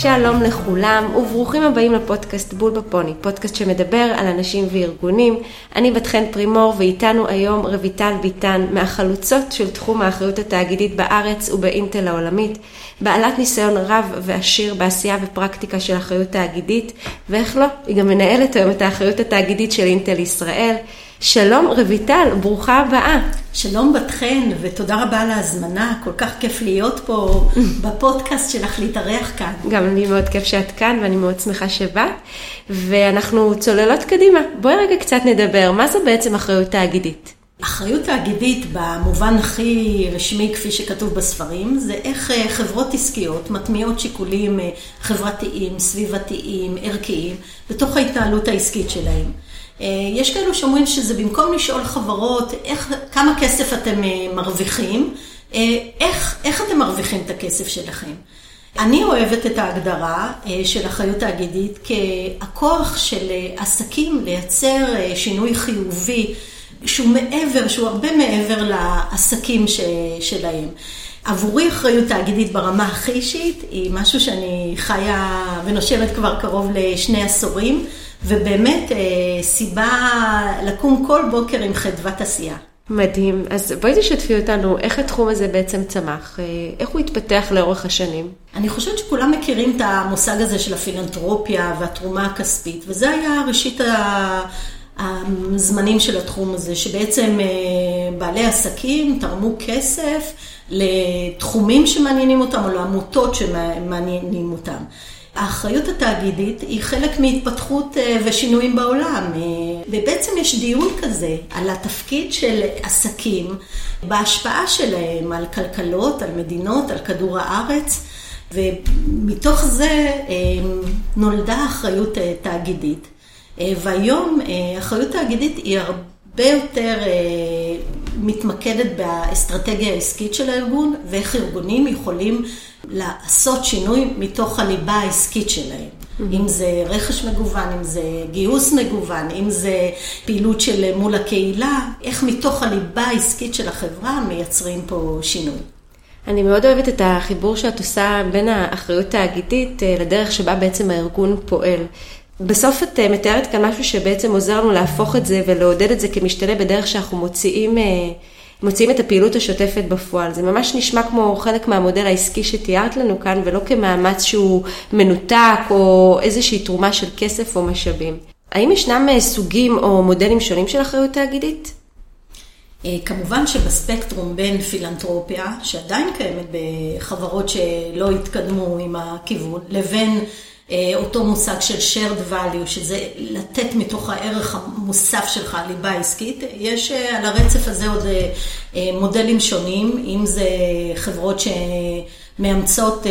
שלום לכולם וברוכים הבאים לפודקאסט בול בפוני, פודקאסט שמדבר על אנשים וארגונים. אני בת-חן פרימור ואיתנו היום רויטל ביתן, מהחלוצות של תחום האחריות התאגידית בארץ ובאינטל העולמית, בעלת ניסיון רב ועשיר בעשייה ופרקטיקה של אחריות תאגידית, ואיך לא, היא גם מנהלת היום את האחריות התאגידית של אינטל ישראל. שלום רויטל, ברוכה הבאה. שלום בת-חן, ותודה רבה על ההזמנה, כל כך כיף להיות פה בפודקאסט שלך, להתארח כאן. גם לי מאוד כיף שאת כאן ואני מאוד שמחה שבאת, ואנחנו צוללות קדימה. בואי רגע קצת נדבר, מה זה בעצם אחריות תאגידית? אחריות תאגידית במובן הכי רשמי כפי שכתוב בספרים, זה איך חברות עסקיות מטמיעות שיקולים חברתיים, סביבתיים, ערכיים, בתוך ההתנהלות העסקית שלהם. יש כאלו שאומרים שזה במקום לשאול חברות איך, כמה כסף אתם מרוויחים, איך אתם מרוויחים את הכסף שלכם. אני אוהבת את ההגדרה של אחריות תאגידית כהכוח של עסקים לייצר שינוי חיובי שהוא הרבה מעבר לעסקים שלהם. עבורי אחריות תאגידית ברמה הכי אישית היא משהו שאני חיה ונושמת כבר קרוב ל2 עשורים, ובאמת סיבה לקום כל בוקר עם חדוות עשייה. מדהים. אז בואי תשתפי אותנו, איך התחום הזה בעצם צמח? איך הוא התפתח לאורך השנים? אני חושבת שכולם מכירים את המושג הזה של הפילנתרופיה והתרומה הכספית, וזה היה ראשית הזמנים של התחום הזה, שבעצם בעלי עסקים תרמו כסף לתחומים שמעניינים אותם או לעמותות שמעניינים אותם. האחריות התאגידית היא חלק מהתפתחות ושינויים בעולם, ובעצם יש דיון כזה על התפקיד של עסקים בהשפעה שלהם על כלכלות, על מדינות, על כדור הארץ, ומתוך זה נולדה אחריות תאגידית. והיום אחריות תאגידית היא הרבה יותר מתמקדת באסטרטגיה העסקית של הארגון, ואיך ארגונים יכולים לעשות שינוי מתוך הליבה העסקית שלהם. אם זה רכש מגוון, אם זה גיוס מגוון, אם זה פעילות של מול הקהילה, איך מתוך הליבה העסקית של החברה מייצרים פה שינוי. אני מאוד אוהבת את החיבור שאת עושה בין האחריות תאגידית לדרך שבה בעצם הארגון פועל. בסוף את מתארת כאן משהו שבעצם עוזר לנו להפוך את זה ולעודד את זה כמשתנה בדרך שאנחנו מוציאים את הפעילות השוטפת בפועל. זה ממש נשמע כמו חלק מהמודל העסקי שתיארת לנו כאן, ולא כמאמץ שהוא מנותק או איזושהי תרומה של כסף או משאבים. האם ישנם סוגים או מודלים שונים של אחריות תאגידית? כמובן שבספקטרום בין פילנתרופיה, שעדיין קיימת בחברות שלא התקדמו עם הכיוון, לבין אותו מושג של shared value, שזה לתת מתוך הערך המוסף שלך, הליבה העסקית, יש על הרצף הזה עוד מודלים שונים, אם זה חברות שמאמצות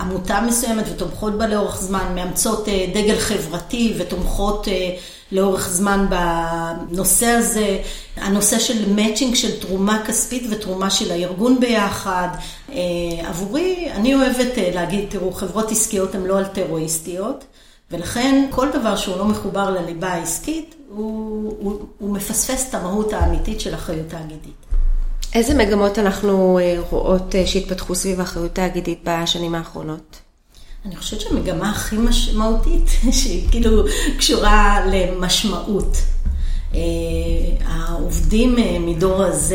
עמותה מסוימת ותומכות בה לאורך זמן, מאמצות דגל חברתי ותומכות לאורך זמן בנושא הזה, הנושא של מאצ'ינג של תרומה כספית ותרומה של הארגון ביחד. עבורי, אני אוהבת להגיד, תראו, חברות עסקיות הן לא אלטרואיסטיות, ולכן כל דבר שהוא לא מחובר לליבה העסקית, הוא מפספס את המהות האמיתית של אחריות תאגידית. איזה מגמות אנחנו רואות שהתפתחו סביב אחריות תאגידית בשנים האחרונות? אני חושבת שהמגמה הכי משמעותית, שהיא כאילו קשורה למשמעות. העובדים מדור ה-Z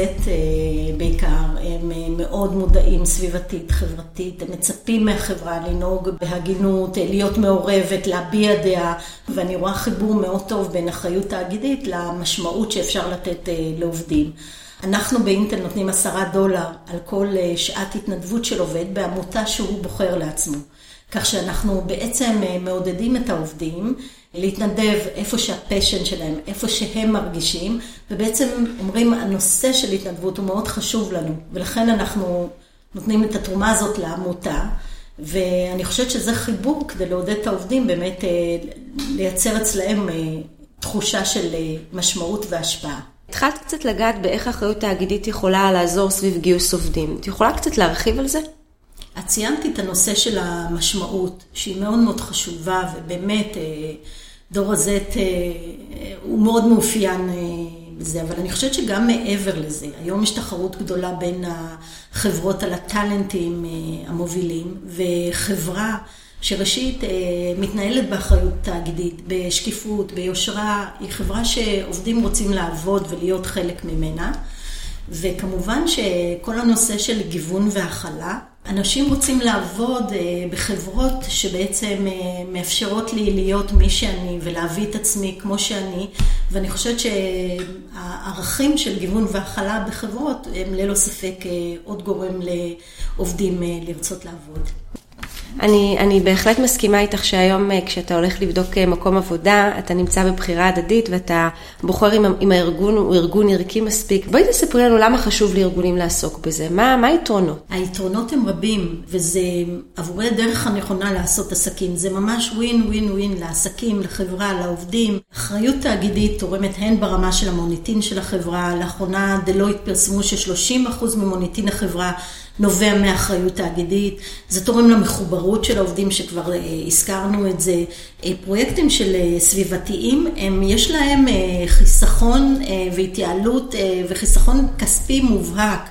בעיקר, הם מאוד מודעים סביבתית, חברתית, הם מצפים מהחברה לנהוג בהגינות, להיות מעורבת, להביע דעה, ואני רואה חיבור מאוד טוב בין אחריות תאגידית למשמעות שאפשר לתת לעובדים. אנחנו באינטל נותנים $10 על כל שעת התנדבות של עובד בעמותה שהוא בוחר לעצמו. כך שאנחנו בעצם מעודדים את העובדים להתנדב איפה שהפשן שלהם, איפה שהם מרגישים, ובעצם אומרים הנושא של התנדבות הוא מאוד חשוב לנו, ולכן אנחנו נותנים את התרומה הזאת לעמותה, ואני חושבת שזה חיבור כדי לעודד את העובדים באמת לייצר אצלהם תחושה של משמעות והשפעה. התחלת קצת לגעת באיך האחריות תאגידית יכולה לעזור סביב גיוס עובדים. את יכולה קצת להרחיב על זה? הציינתי את הנושא של המשמעות, שהיא מאוד מאוד חשובה, ובאמת דור הזה הוא מאוד מאופיין בזה, אבל אני חושבת שגם מעבר לזה, היום יש תחרות גדולה בין החברות על הטלנטים המובילים, וחברה שראשית מתנהלת באחריות תאגידית, בשקיפות, ביושרה, היא חברה שעובדים רוצים לעבוד ולהיות חלק ממנה, וכמובן שכל הנושא של גיוון והכלה, אנשים רוצים לעבוד בחברות שבעצם מאפשרות לי להיות מי שאני ולהביא את עצמי כמו שאני, ואני חושבת שהערכים של גיוון והכלה בחברות הם ללא ספק עוד גורם לעובדים לרצות לעבוד. אני בהחלט מסכימה איתך שהיום כשאתה הולך לבדוק מקום עבודה, אתה נמצא בבחירה הדדית ואתה בוחר אם הארגון הוא ארגון ערכי מספיק. בואי תספרי לנו למה חשוב לארגונים לעסוק בזה. מה היתרונות? היתרונות הם רבים, וזה עבורי הדרך הנכונה לעשות עסקים. זה ממש ווין ווין ווין לעסקים, לחברה, לעובדים. אחריות תאגידית תורמת הן ברמה של המוניטין של החברה. לאחרונה דלויט פרסמו ש30% ממוניטין החברה נובע מאחריות תאגידית, זה תורם למחוברות של העובדים שכבר הזכרנו את זה. פרויקטים של סביבתיים, יש להם חיסכון והתייעלות וחיסכון כספי מובהק.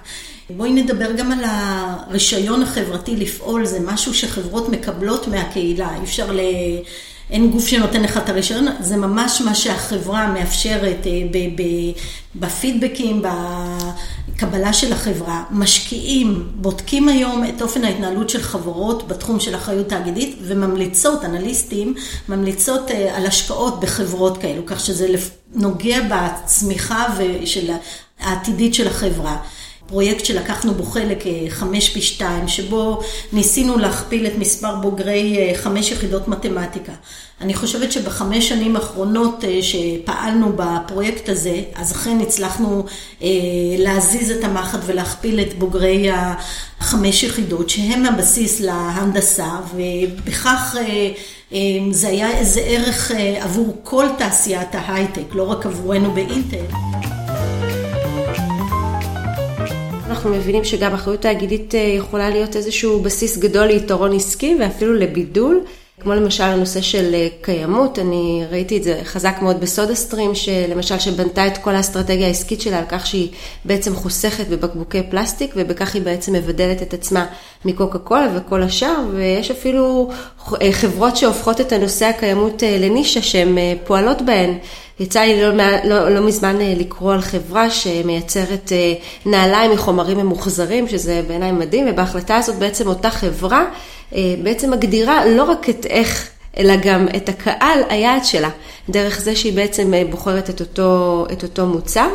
בואי נדבר גם על הרישיון החברתי לפעול, זה משהו שחברות מקבלות מהקהילה, אי אפשר אין גוף שנותן לך את הרישיון, זה ממש מה שהחברה מאפשרת בפידבקים, בקבלה של החברה. משקיעים, בודקים היום את אופן ההתנהלות של חברות בתחום של אחריות תאגידית, וממליצות, אנליסטים, ממליצות על השקעות בחברות כאלו, כך שזה נוגע בצמיחה העתידית של החברה. פרויקט שלקחנו בו חלק 5 פי 2, שבו ניסינו להכפיל את מספר בוגרי 5 יחידות מתמטיקה. אני חושבת שבחמש שנים האחרונות שפעלנו בפרויקט הזה, אז אכן הצלחנו להזיז את המחד ולהכפיל את בוגרי ה5 יחידות, שהם הבסיס להנדסה, ובכך זה היה איזה ערך עבור כל תעשיית ההייטק, לא רק עבורנו באינטל. אנחנו מבינים שגם אחריות תאגידית יכולה להיות איזשהו בסיס גדול ליתרון עסקי ואפילו לבידול, כמו למשל הנושא של קיימות. אני ראיתי את זה חזק מאוד בסודה סטרים, שלמשל שבנתה את כל האסטרטגיה העסקית שלה על כך שהיא בעצם חוסכת בבקבוקי פלסטיק, ובכך היא בעצם מבדלת את עצמה מקוקה קולה וכל השאר, ויש אפילו חברות שהופכות את הנושא הקיימות לנישה שהן פועלות בהן. יצא לי לא מזמן לקרוא על חברה שמייצרת נעליים מחומרים ממוחזרים, שזה בעיניי מדהים, ובהחלטה הזאת בעצם אותה חברה בעצם מגדירה לא רק את איך, אלא גם את הקהל, היעד שלה, דרך זה שהיא בעצם בוחרת את אותו מוצר.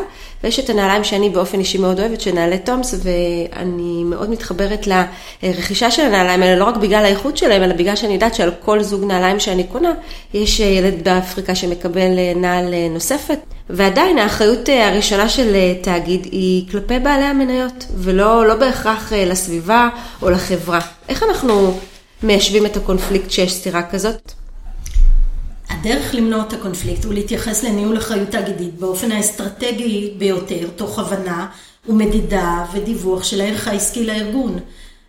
ויש את הנעליים שאני באופן אישי מאוד אוהבת, שנעלי תומס, ואני מאוד מתחברת לרכישה של הנעליים האלה, לא רק בגלל האיכות שלהם, אלא בגלל שאני יודעת שעל כל זוג נעליים שאני קונה, יש ילד באפריקה שמקבל נעל נוספת. ועדיין האחריות הראשונה של תאגיד היא כלפי בעלי המניות, ולא בהכרח לסביבה או לחברה. איך אנחנו מיישבים את הקונפליקט שיש סתירה כזאת? הדרך למנוע את הקונפליקט הוא להתייחס לניהול אחריות תאגידית באופן האסטרטגי ביותר, תוך הבנה ומדידה ודיווח של הערך העסקי לארגון.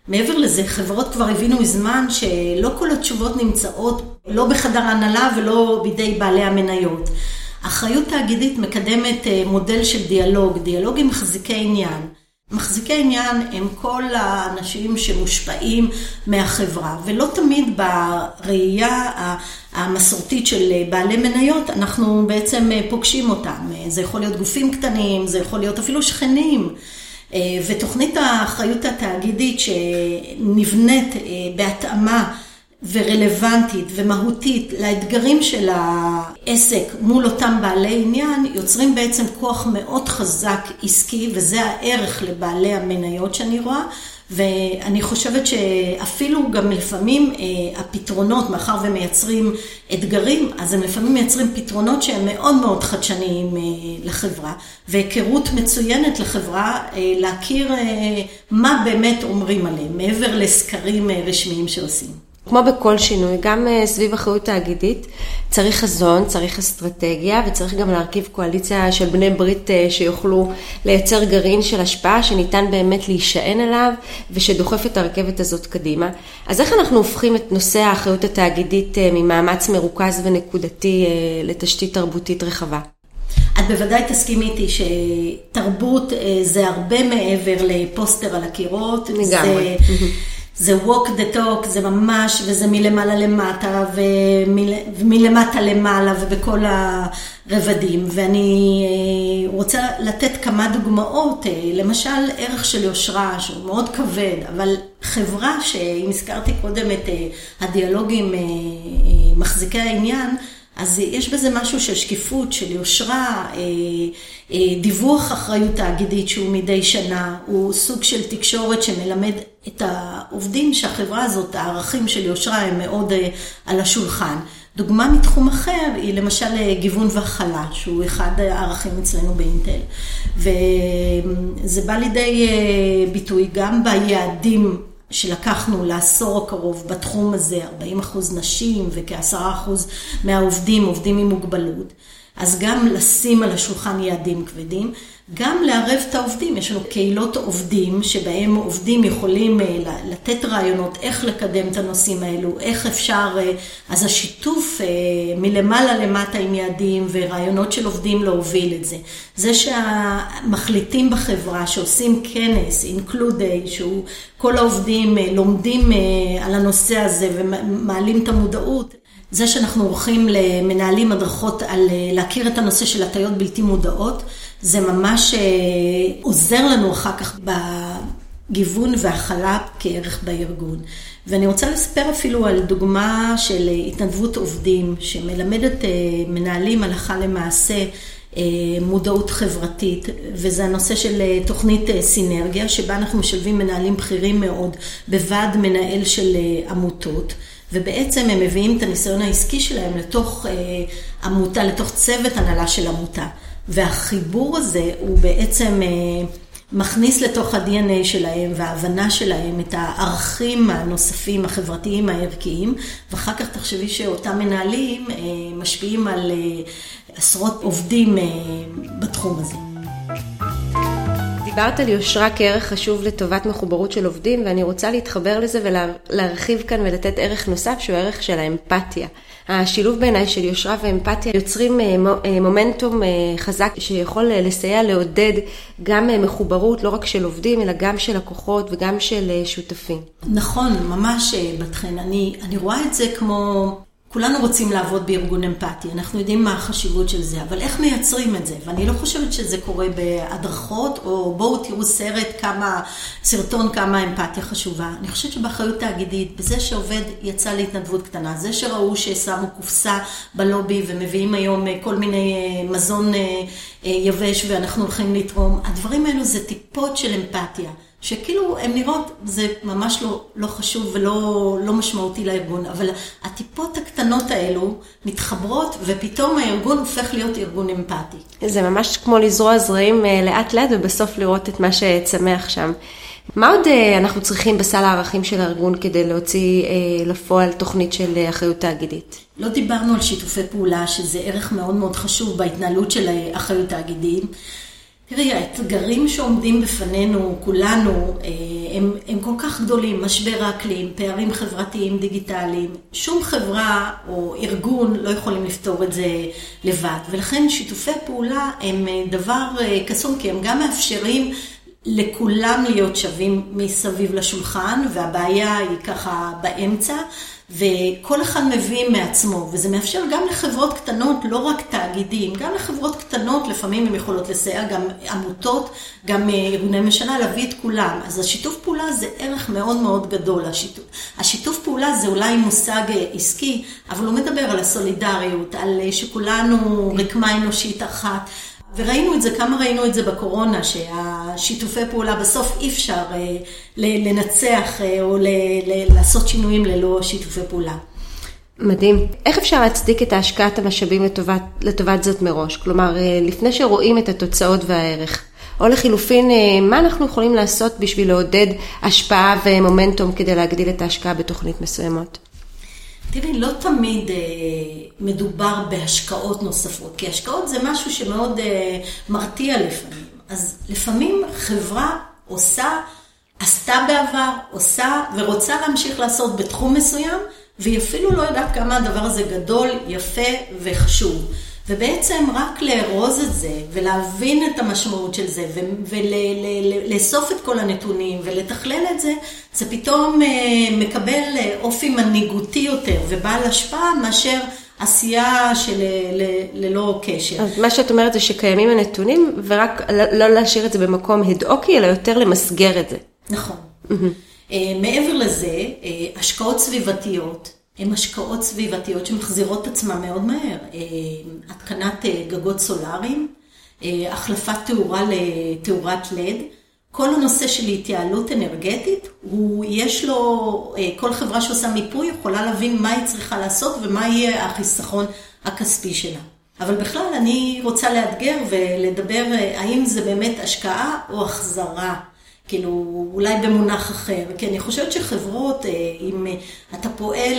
מעבר לזה, חברות כבר הבינו זמן שלא כל התשובות נמצאות לא בחדר הנהלה ולא בידי בעלי המניות. אחריות תאגידית מקדמת מודל של דיאלוג עם מחזיקי עניין. מחזיקי עניין הם כל האנשים שמושפעים מהחברה, ולא תמיד בראייה המסורתית של בעלי מניות אנחנו בעצם פוגשים אותם. זה יכול להיות גופים קטנים, זה יכול להיות אפילו שכנים, ותוכנית האחריות התאגידית שנבנית בהתאמה ורלוונטית ומהותית לאתגרים של העסק מול אותם בעלי עניין, יוצרים בעצם כוח מאוד חזק עסקי, וזה הערך לבעלי המניות שאני רואה. ואני חושבת שאפילו גם לפעמים הפתרונות, מאחר ומייצרים אתגרים, אז הם לפעמים מייצרים פתרונות שהם מאוד מאוד חדשניים לחברה, והיכרות מצוינת לחברה להכיר מה באמת אומרים עליהם, מעבר לסקרים רשמיים שעושים. כמו בכל שינוי, גם סביב אחריות תאגידית, צריך חזון, צריך אסטרטגיה, וצריך גם להרכיב קואליציה של בני ברית שיוכלו לייצר גרעין של השפעה, שניתן באמת להישען עליו, ושדוחף את הרכבת הזאת קדימה. אז איך אנחנו הופכים את נושא האחריות התאגידית ממאמץ מרוכז ונקודתי לתשתית תרבותית רחבה? את בוודאי תסכימי איתי שתרבות זה הרבה מעבר לפוסטר על הקירות. לגמרי. זה walk the talk, זה ממש, וזה מלמעלה למטה, ומלמטה למעלה, ובכל הרבדים. ואני רוצה לתת כמה דוגמאות, למשל ערך של יושרה, שהוא מאוד כבד, אבל חברה שאם הזכרתי קודם את הדיאלוגים מחזיקי העניין, אז יש בזה משהו של שקיפות, של יושרה, דיווח אחריות תאגידית שהוא מדי שנה, הוא סוג של תקשורת שמלמד את העובדים שהחברה הזאת, הערכים של יושרה הם מאוד על השולחן. דוגמה מתחום אחר היא למשל גיוון והכלה, שהוא אחד הערכים אצלנו באינטל. וזה בא לידי ביטוי גם ביעדים שלקחנו לעשור הקרוב בתחום הזה, 40% נשים וכ10% מהעובדים עובדים עם מוגבלות. אז גם לשים על השולחן יעדים כבדים, גם לערב את העובדים. יש לנו קהילות עובדים שבהם עובדים יכולים לתת רעיונות איך לקדם את הנושאים האלו, איך אפשר, אז השיתוף מלמעלה למטה עם יעדים ורעיונות של עובדים להוביל את זה. זה שהמחליטים בחברה שעושים כנס, include, שהוא כל העובדים לומדים על הנושא הזה ומעלים את המודעות. זה שאנחנו עורכים למנהלים הדרכות על להכיר את הנושא של הטיות בלתי מודעות, זה ממש עוזר לנו אחר כך בגיוון והחלה כערך בארגון. ואני רוצה לספר אפילו על דוגמה של התנדבות עובדים, שמלמדת מנהלים הלכה למעשה מודעות חברתית, וזה הנושא של תוכנית סינרגיה, שבה אנחנו משלבים מנהלים בכירים מאוד בוועד מנהל של עמותות, ובעצם הם מביאים את הניסיון העסקי שלהם לתוך עמותה, לתוך צוות הנהלה של עמותה. והחיבור הזה הוא בעצם מכניס לתוך ה-DNA שלהם וההבנה שלהם את הערכים הנוספים, החברתיים, הערכיים, ואחר כך תחשבי שאותם מנהלים משפיעים על עשרות עובדים בתחום הזה. דיברת על יושרה כערך חשוב לטובת מחוברות של עובדים, ואני רוצה להתחבר לזה ולהרחיב כאן ולתת ערך נוסף שהוא ערך של האמפתיה. השילוב בעיניי של יושרה ואמפתיה יוצרים מומנטום חזק שיכול לסייע לעודד גם מחוברות, לא רק של עובדים, אלא גם של לקוחות וגם של שותפים. נכון, ממש בת-חן. אני רואה את זה כמו... כולנו רוצים לעבוד בארגון אמפתי, אנחנו יודעים מה החשיבות של זה, אבל איך מייצרים את זה? ואני לא חושבת שזה קורה בהדרכות, או בואו תראו סרטון כמה אמפתיה חשובה. אני חושבת שבאחריות תאגידית, בזה שעובד יצא להתנדבות קטנה, זה שראו ששמו קופסה בלובי ומביאים היום כל מיני מזון יבש ואנחנו הולכים לתרום, הדברים האלו זה טיפות של אמפתיה. שכאילו הם נראות, זה ממש לא חשוב ולא משמעותי לארגון, אבל הטיפות הקטנות האלו מתחברות ופתאום הארגון הופך להיות ארגון אמפתי. זה ממש כמו לזרוע זרעים לאט לאט ובסוף לראות את מה שצמח שם. מה עוד אנחנו צריכים בסל הערכים של הארגון כדי להוציא לפועל תוכנית של אחריות תאגידית? לא דיברנו על שיתופי פעולה, שזה ערך מאוד מאוד חשוב בהתנהלות של אחריות תאגידים. תראי, האתגרים שעומדים בפנינו, כולנו, הם כל כך גדולים, משבר האקלים, פערים חברתיים, דיגיטליים. שום חברה או ארגון לא יכולים לפתור את זה לבד, ולכן שיתופי פעולה הם דבר קסום, כי הם גם מאפשרים לכולם להיות שווים מסביב לשולחן, והבעיה היא ככה באמצע, וכל אחד מביא מעצמו, וזה מאפשר גם לחברות קטנות, לא רק תאגידים, גם לחברות קטנות, לפעמים הן יכולות לסייע, גם עמותות, גם ארגוני משנה, להביא את כולם. אז השיתוף פעולה זה ערך מאוד מאוד גדול. השיתוף פעולה זה אולי מושג עסקי, אבל הוא מדבר על הסולידריות, על שכולנו רקמה אנושית אחת, וראינו את זה, כמה ראינו את זה בקורונה, שהשיתופי פעולה בסוף אי אפשר לנצח או לעשות שינויים ללא שיתופי פעולה. מדהים. איך אפשר להצדיק את ההשקעת המשאבים לטובת זאת מראש? כלומר, לפני שרואים את התוצאות והערך, או לחילופין, מה אנחנו יכולים לעשות בשביל לעודד השפעה ומומנטום כדי להגדיל את ההשקעה בתוכנית מסוימות? תראי, לא תמיד מדובר בהשקעות נוספות, כי השקעות זה משהו שמאוד מרתיע לפעמים. אז לפעמים חברה עשתה בעבר, עושה ורוצה להמשיך לעשות בתחום מסוים, והיא אפילו לא יודעת כמה הדבר הזה גדול, יפה וחשוב. ובעצם רק לארוז את זה, ולהבין את המשמעות של זה, ולאסוף את כל הנתונים, ולתכלל את זה, זה פתאום מקבל אופי מנהיגותי יותר, ובעל השפעה מאשר עשייה של ללא קשר. אז מה שאת אומרת זה שקיימים הנתונים, ורק לא להשאיר את זה במקום הדאוקי, אלא יותר למסגר את זה. נכון. מעבר לזה, השקעות סביבתיות, הן השקעות סביבתיות שמחזירות עצמה מאוד מהר. התקנת גגות סולאריים, החלפת תאורה לתאורת לד, כל הנושא של התייעלות אנרגטית, יש לו, כל חברה שעושה מיפוי יכולה להבין מה היא צריכה לעשות ומה יהיה החיסכון הכספי שלה. אבל בכלל אני רוצה לאתגר ולדבר האם זה באמת השקעה או החזרה. כאילו, אולי במונח אחר, כי אני חושבת שחברות, אם אתה פועל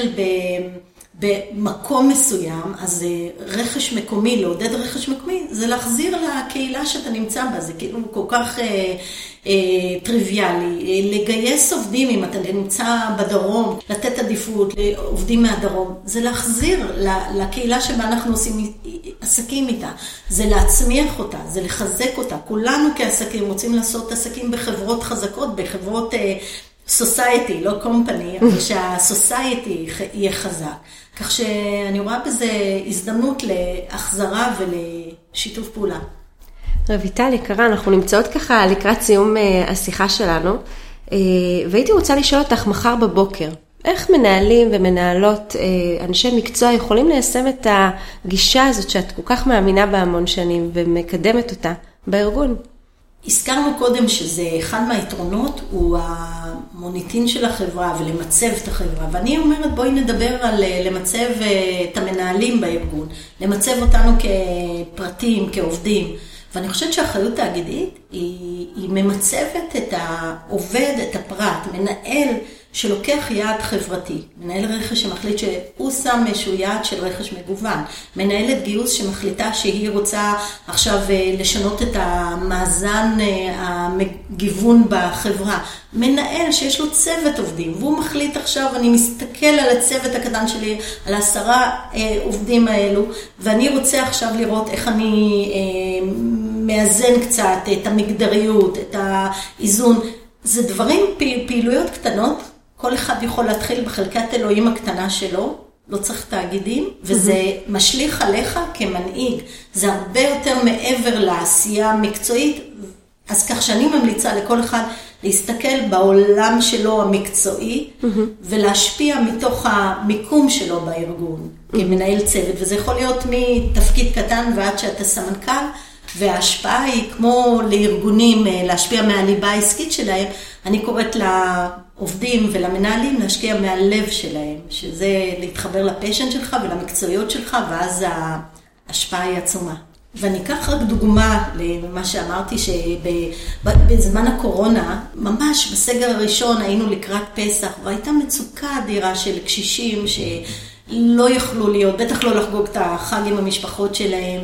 במקום מסוים, אז רכש מקומי, לעודד רכש מקומי, זה להחזיר לקהילה שאתה נמצא בה, זה כאילו כל כך טריוויאלי. לגייס עובדים, אם אתה נמצא בדרום, לתת עדיפות לעובדים מהדרום, זה להחזיר לקהילה שבה אנחנו עושים עסקים איתה, זה להצמיח אותה, זה לחזק אותה. כולנו כעסקים רוצים לעשות עסקים בחברות חזקות, בחברות סוסייטי, לא קומפני, אבל שהסוסייטי יהיה חזק. כך שאני רואה בזה הזדמנות להחזרה ולשיתוף פעולה. רויטל יקרה, אנחנו נמצאות ככה לקראת סיום השיחה שלנו, והייתי רוצה לשאול אותך מחר בבוקר, איך מנהלים ומנהלות אנשי מקצוע יכולים ליישם את הגישה הזאת שאת כל כך מאמינה בהמון שנים ומקדמת אותה בארגון? הזכרנו קודם שזה אחד מהיתרונות הוא המוניטין של החברה ולמצב את החברה, ואני אומרת בואי נדבר על למצב את המנהלים בארגון, למצב אותנו כפרטים, כעובדים, ואני חושבת שהאחריות תאגידית היא ממצבת את העובד, את הפרט, מנהל שלוקח יעד חברתי, מנהל רכש שמחליט שהוא שם איזשהו יעד של רכש מגוון, מנהלת גיוס שמחליטה שהיא רוצה עכשיו לשנות את המאזן הגיוון בחברה, מנהל שיש לו צוות עובדים, והוא מחליט עכשיו, אני מסתכל על הצוות הקטן שלי, על 10 עובדים האלו, ואני רוצה עכשיו לראות איך אני מאזן קצת את המגדריות, את האיזון, זה דברים, פעילויות קטנות, כל אחד יכול להתחיל בחלקת אלוהים הקטנה שלו, לא צריך תאגידים, וזה משליך עליך כמנהיג, זה הרבה יותר מעבר לעשייה המקצועית, אז כך שאני ממליצה לכל אחד להסתכל בעולם שלו המקצועי, ולהשפיע מתוך המיקום שלו בארגון, כמנהל צוות, וזה יכול להיות מתפקיד קטן ועד שאתה סמנכ"ל, וההשפעה היא כמו לארגונים, להשפיע מהליבה העסקית שלהם, אני קוראת לעובדים ולמנהלים להשקיע מהלב שלהם, שזה להתחבר לפשן שלך ולמקצועיות שלך, ואז ההשפעה היא עצומה. ואני אקח רק דוגמה למה שאמרתי, שבזמן הקורונה, ממש בסגר הראשון היינו לקראת פסח, והייתה מצוקה אדירה של קשישים ש... לא יכלו להיות, בטח לא לחגוג את החג עם המשפחות שלהם,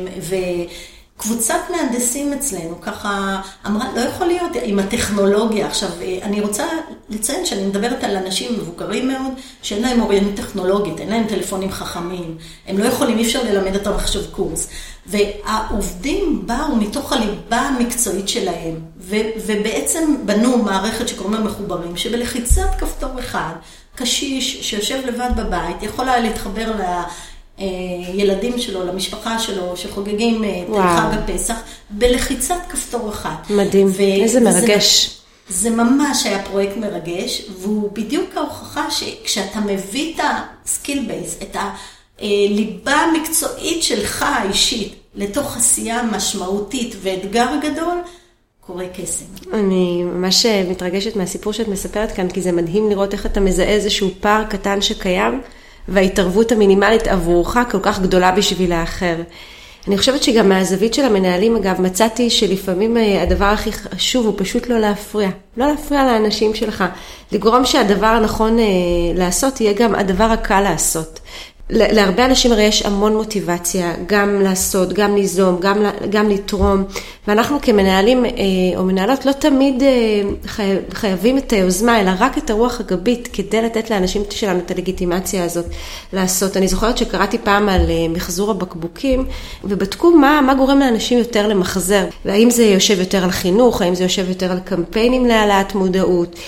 קבוצת מהנדסים אצלנו, ככה אמרה, לא יכול להיות עם הטכנולוגיה. עכשיו, אני רוצה לציין שאני מדברת על אנשים מבוגרים מאוד, שאין להם אוריינות טכנולוגית, אין להם טלפונים חכמים, הם לא יכולים, אי אפשר ללמד אותם עכשיו קורס. והעובדים באו מתוך הליבה המקצועית שלהם, ובעצם בנו מערכת שקוראים לה מחוברים, שבלחיצת כפתור אחד, קשיש שיושב לבד בבית, יכולה להתחבר ילדים שלו, למשפחה שלו, שחוגגים תלכה בפסח, בלחיצת כפתור אחת. מדהים, איזה מרגש. זה ממש היה פרויקט מרגש, והוא בדיוק ההוכחה שכשאתה מביא את הסקיל בייס, את הליבה המקצועית שלך האישית, לתוך עשייה משמעותית ואתגר גדול, קורה קסם. אני ממש מתרגשת מהסיפור שאת מספרת כאן, כי זה מדהים לראות איך אתה מזהה איזשהו פער קטן שקיים, וההתערבות המינימלית עבורך כל כך גדולה בשביל האחר. אני חושבת שגם מהזווית של המנהלים, אגב, מצאתי שלפעמים הדבר הכי חשוב הוא פשוט לא להפריע. לא להפריע לאנשים שלך. לגרום שהדבר הנכון לעשות יהיה גם הדבר הקל לעשות. להרבה אנשים הרי יש המון מוטיבציה, גם לעשות, גם ליזום, גם לתרום, ואנחנו כמנהלים או מנהלות לא תמיד חייבים את היוזמה, אלא רק את הרוח הגבית, כדי לתת לאנשים שלנו את הלגיטימציה הזאת לעשות. אני זוכרת שקראתי פעם על מחזור הבקבוקים, ובדקו מה גורם לאנשים יותר למחזר, והאם זה יושב יותר על חינוך, האם זה יושב יותר על קמפיינים להעלאת מודעות,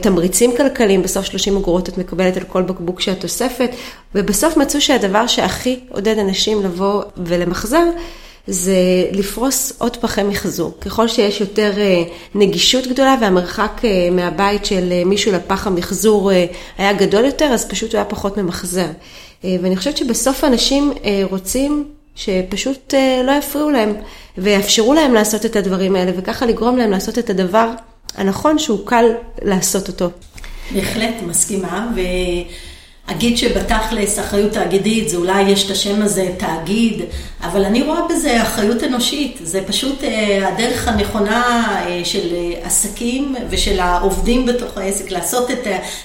תמריצים כלכליים, בסוף 30 אגורות את מקבלת על כל בקבוק שאת אוספת, ובסוף מצאו שהדבר שהכי עודד אנשים לבוא ולמחזר, זה לפרוס עוד פחי מחזור. ככל שיש יותר נגישות גדולה, והמרחק מהבית של מישהו לפח המחזור היה גדול יותר, אז פשוט הוא היה פחות ממחזר. ואני חושבת שבסוף אנשים רוצים שפשוט לא יפריעו להם, ויאפשרו להם לעשות את הדברים האלה, וככה לגרום להם לעשות את הדבר הנכון שהוא קל לעשות אותו. בהחלט מסכימה, אגיד שבתכלס אחריות תאגידית, זה אולי יש את השם הזה תאגיד, אבל אני רואה בזה אחריות אנושית. זה פשוט הדרך הנכונה של עסקים ושל העובדים בתוך העסק,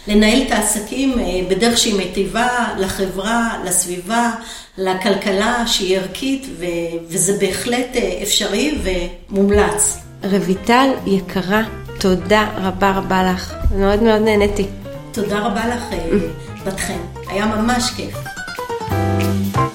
לנהל את העסקים בדרך שהיא מיטיבה לחברה, לסביבה, לכלכלה שהיא ערכית, וזה בהחלט אפשרי ומומלץ. רויטל יקרה, תודה רבה רבה לך. מאוד מאוד נהניתי. תודה רבה לך. בת-חן, היה ממש כיף.